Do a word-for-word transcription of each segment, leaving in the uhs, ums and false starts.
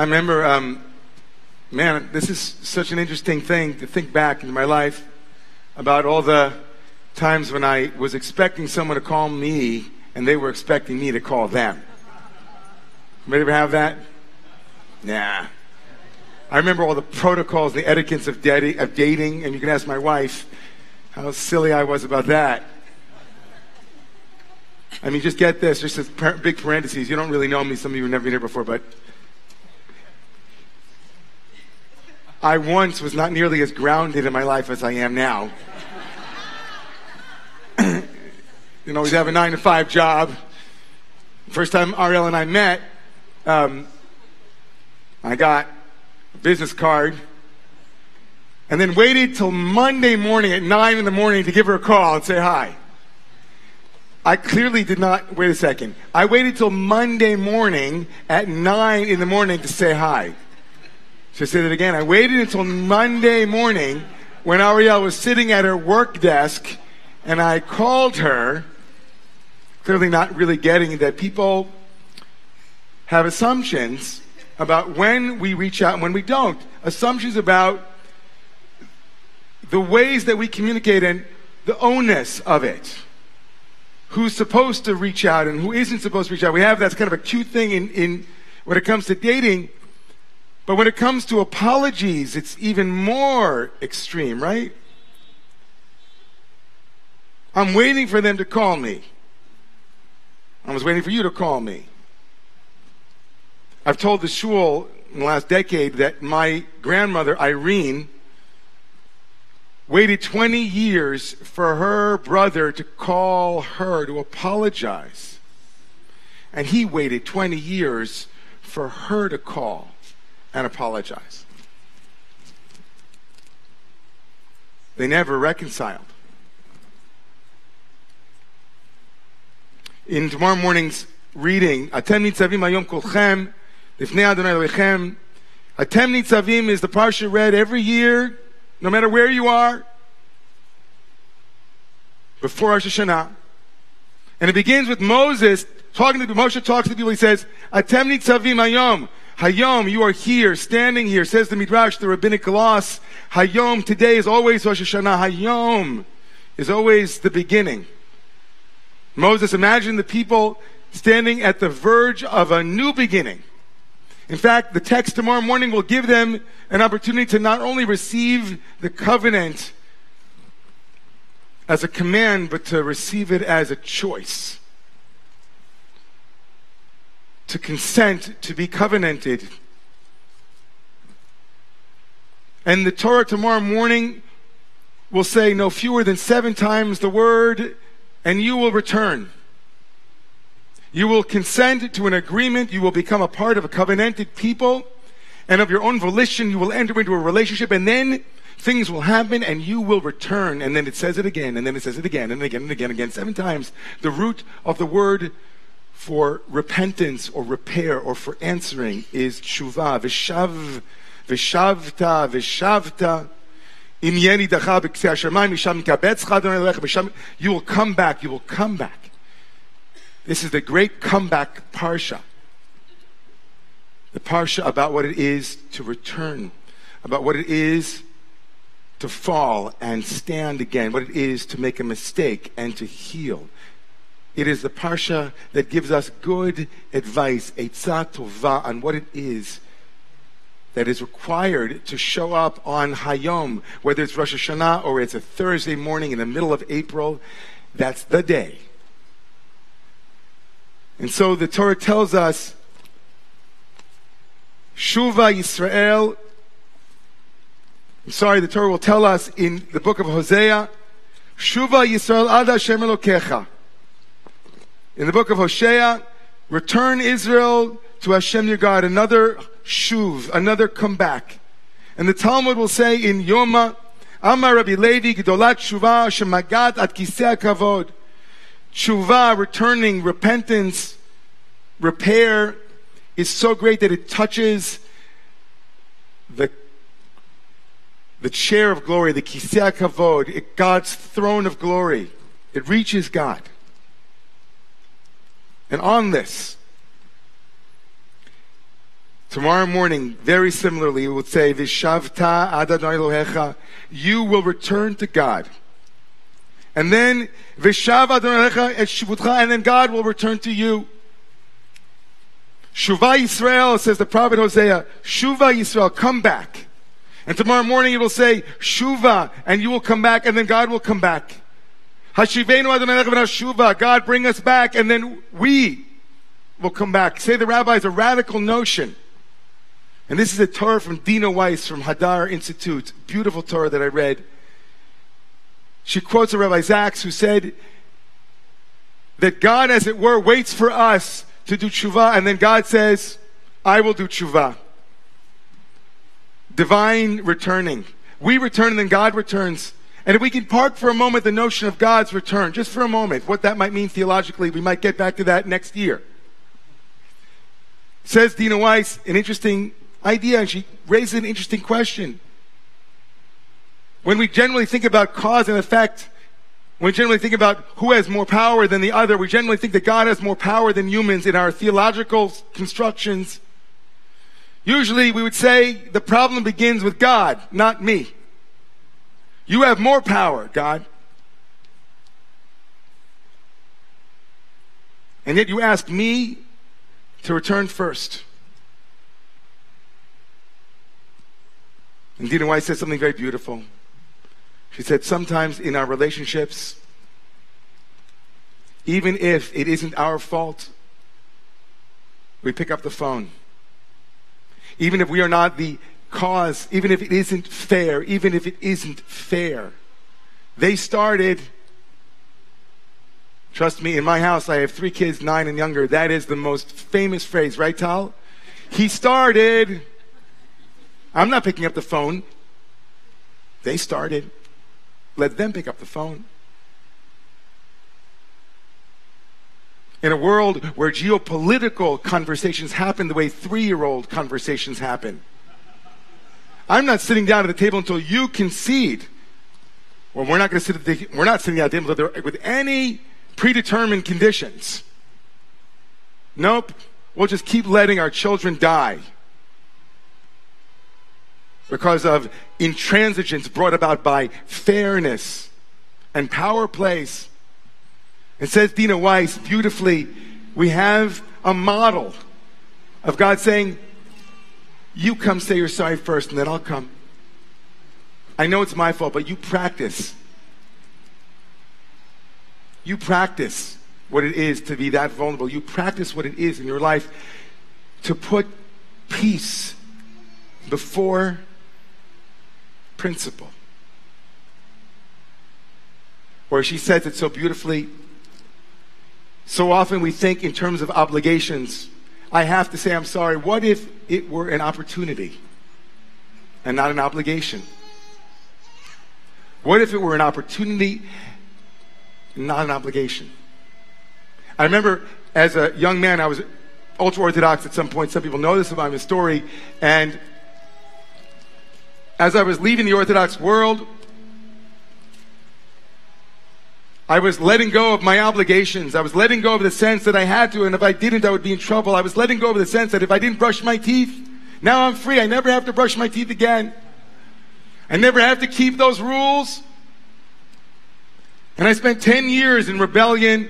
I remember, um, man, this is such an interesting thing to think back in my life about all the times when I was expecting someone to call me and they were expecting me to call them. Anybody ever have that? Nah. I remember all the protocols, the etiquettes of dating, of dating, and you can ask my wife how silly I was about that. I mean, just get this, just a big parentheses. You don't really know me, some of you have never been here before, but I once was not nearly as grounded in my life as I am now. You know, we have a nine to five job. First time Arielle and I met, um, I got a business card and then waited till Monday morning at nine in the morning to give her a call and say hi. I clearly did not, wait a second. I waited till Monday morning at nine in the morning to say hi. Should I say that again? I waited until Monday morning when Arielle was sitting at her work desk and I called her, clearly not really getting that people have assumptions about when we reach out and when we don't. Assumptions about the ways that we communicate and the onus of it. Who's supposed to reach out and who isn't supposed to reach out. We have that's kind of a cute thing in, in when it comes to dating. But when it comes to apologies, it's even more extreme, right? I'm waiting for them to call me. I was waiting for you to call me. I've told the shul in the last decade that my grandmother, Irene, waited twenty years for her brother to call her to apologize. And he waited twenty years for her to call and apologize. They never reconciled. In tomorrow morning's reading, Atem Nitzavim Hayom Kulchem, Lifnei Adonai Eloheichem. Atem Nitzavim is the parsha read every year, no matter where you are, before Rosh Hashanah. And it begins with Moses talking to the Moshe talks to people. He says, Atem Nitzavim Hayom. Hayom, you are here, standing here, says the Midrash, the rabbinic gloss. Hayom, today is always Rosh Hashanah. Hayom is always the beginning. Moses imagined the people standing at the verge of a new beginning. In fact, the text tomorrow morning will give them an opportunity to not only receive the covenant as a command, but to receive it as a choice. To consent to be covenanted. And the Torah tomorrow morning will say no fewer than seven times the word, and you will return. You will consent to an agreement. You will become a part of a covenanted people. And of your own volition, you will enter into a relationship. And then things will happen and you will return. And then it says it again. And then it says it again. And again and again and again. Seven times. The root of the word for repentance or repair or for answering is tshuva. Veshav, veshavta, veshavta. You will come back, you will come back. This is the great comeback parsha. The parsha about what it is to return, about what it is to fall and stand again, what it is to make a mistake and to heal. It is the parsha that gives us good advice, etzah tovah, on what it is that is required to show up on Hayom, whether it's Rosh Hashanah or it's a Thursday morning in the middle of April. That's the day. And so the Torah tells us, Shuvah Yisrael, I'm sorry, the Torah will tell us in the book of Hosea, Shuvah Yisrael ad Hashem Elokecha. In the book of Hosea, return Israel to Hashem your God, another shuv, another comeback. And the Talmud will say in Yoma, Amar Rabbi Levi, Gdolat Tshuva, Shemagat at Kisei kavod. Tshuva, returning, repentance, repair, is so great that it touches the, the chair of glory, the Kisei kavod, it, God's throne of glory. It reaches God. And on this, Tomorrow morning, very similarly, we will say, veshavta Adonai Elohecha, you will return to God. And then, veshav Adonai Elohecha et shuvutcha, and then God will return to you. Shuvah Yisrael, says the prophet Hosea, Shuvah Yisrael, come back. And tomorrow morning it will say, Shuvah, and you will come back, and then God will come back. Hashivenu Adonai Elohecha v'na shuvah, God bring us back, and then we will come back. Say the rabbis, a radical notion. And this is a Torah from Dinah Weiss from Hadar Institute. Beautiful Torah that I read. She quotes a Rabbi Zaks who said that God, as it were, waits for us to do tshuva, and then God says, I will do tshuva. Divine returning. We return and then God returns. And if we can park for a moment the notion of God's return, just for a moment, what that might mean theologically, we might get back to that next year. Says Dinah Weiss, an interesting idea, and she raises an interesting question. When we generally think about cause and effect, when we generally think about who has more power than the other, we generally think that God has more power than humans in our theological constructions. Usually we would say the problem begins with God, not me. You have more power, God. And yet you ask me to return first. And Dina White said something very beautiful. She said, sometimes in our relationships, even if it isn't our fault, we pick up the phone. Even if we are not the cause, even if it isn't fair, even if it isn't fair. They started, trust me, in my house I have three kids, nine and younger. That is the most famous phrase, right, Tal? He started... I'm not picking up the phone. They started. Let them pick up the phone. In a world where geopolitical conversations happen the way three-year-old conversations happen. I'm not sitting down at the table until you concede. Well, we're not going to sit at the, we're not sitting down at the table with any predetermined conditions. Nope. We'll just keep letting our children die. Because of intransigence brought about by fairness and power plays. It says Dina Weiss beautifully, we have a model of God saying, you come say you're sorry first and then I'll come. I know it's my fault, but you practice. You practice what it is to be that vulnerable. You practice what it is in your life to put peace before principle. Or she says it so beautifully, so often we think in terms of obligations. I have to say I'm sorry. What if it were an opportunity and not an obligation? What if it were an opportunity and not an obligation? I remember as a young man, I was ultra-Orthodox at some point. Some people know this about my story. And as I was leaving the Orthodox world, I was letting go of my obligations. I was letting go of the sense that I had to, and if I didn't, I would be in trouble. I was letting go of the sense that if I didn't brush my teeth, now I'm free. I never have to brush my teeth again. I never have to keep those rules. And I spent ten years in rebellion.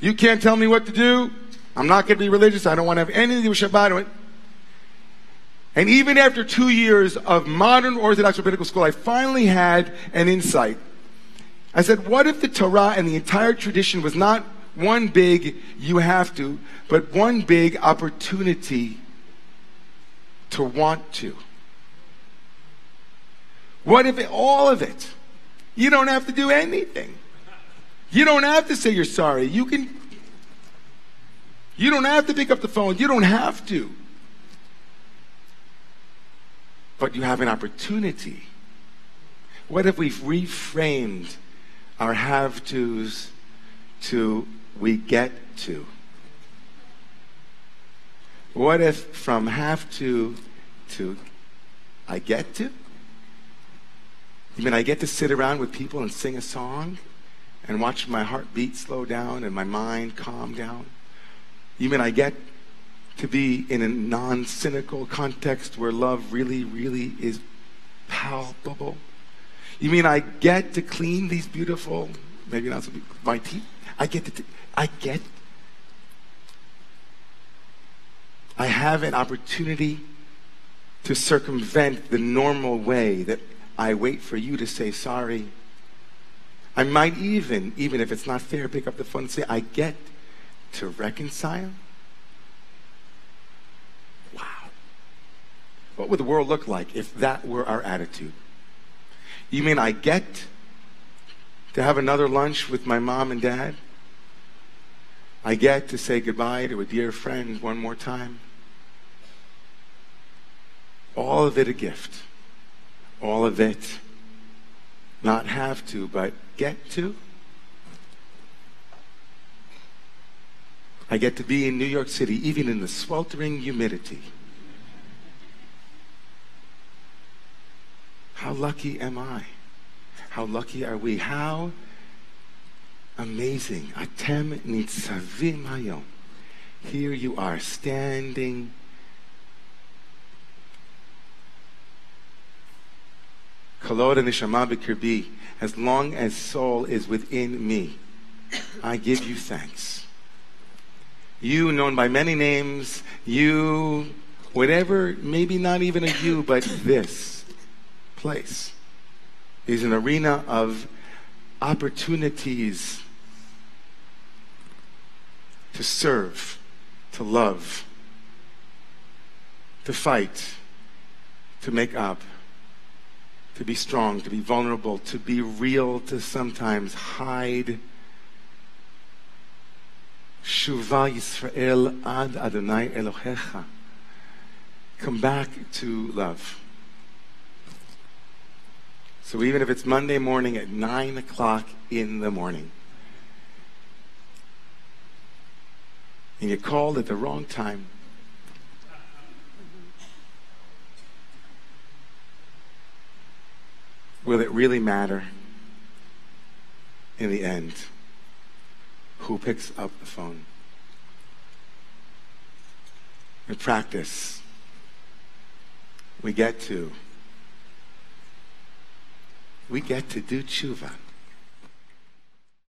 You can't tell me what to do. I'm not going to be religious. I don't want to have anything to do with Shabbat. And even after two years of modern Orthodox rabbinical school, I finally had an insight. I said, what if the Torah and the entire tradition was not one big you have to, but one big opportunity to want to? What if all of it, you don't have to do anything. You don't have to say you're sorry. You can. You don't have to pick up the phone. You don't have to. But you have an opportunity. What if we've reframed our have-tos to we get to? What if from have-to to I get to? You mean I get to sit around with people and sing a song and watch my heartbeat slow down and my mind calm down? You mean I get to be in a non-cynical context where love really, really is palpable. You mean I get to clean these beautiful, maybe not so beautiful, my teeth? I get to, t- I get, I have an opportunity to circumvent the normal way that I wait for you to say sorry. I might even, even if it's not fair, pick up the phone and say, I get to reconcile. Wow. What would the world look like if that were our attitude? You mean I get to have another lunch with my mom and dad? I get to say goodbye to a dear friend one more time? All of it a gift. All of it not have to, but get to. I get to be in New York City, even in the sweltering humidity. How lucky am I? How lucky are we? How amazing. Atem Nitzavim hayom. Here you are, standing Kalod neshama b'kirbi, as long as soul is within me, I give you thanks. You, known by many names, you, whatever, maybe not even a you, but this place is an arena of opportunities to serve, to love, to fight, to make up, to be strong, to be vulnerable, to be real, to sometimes hide. Shuvah Yisrael ad Adonai Elohecha. Come back to love. So even if it's Monday morning at nine o'clock in the morning, and you called at the wrong time, will it really matter in the end who picks up the phone? In practice, we get to, we get to do tshuva.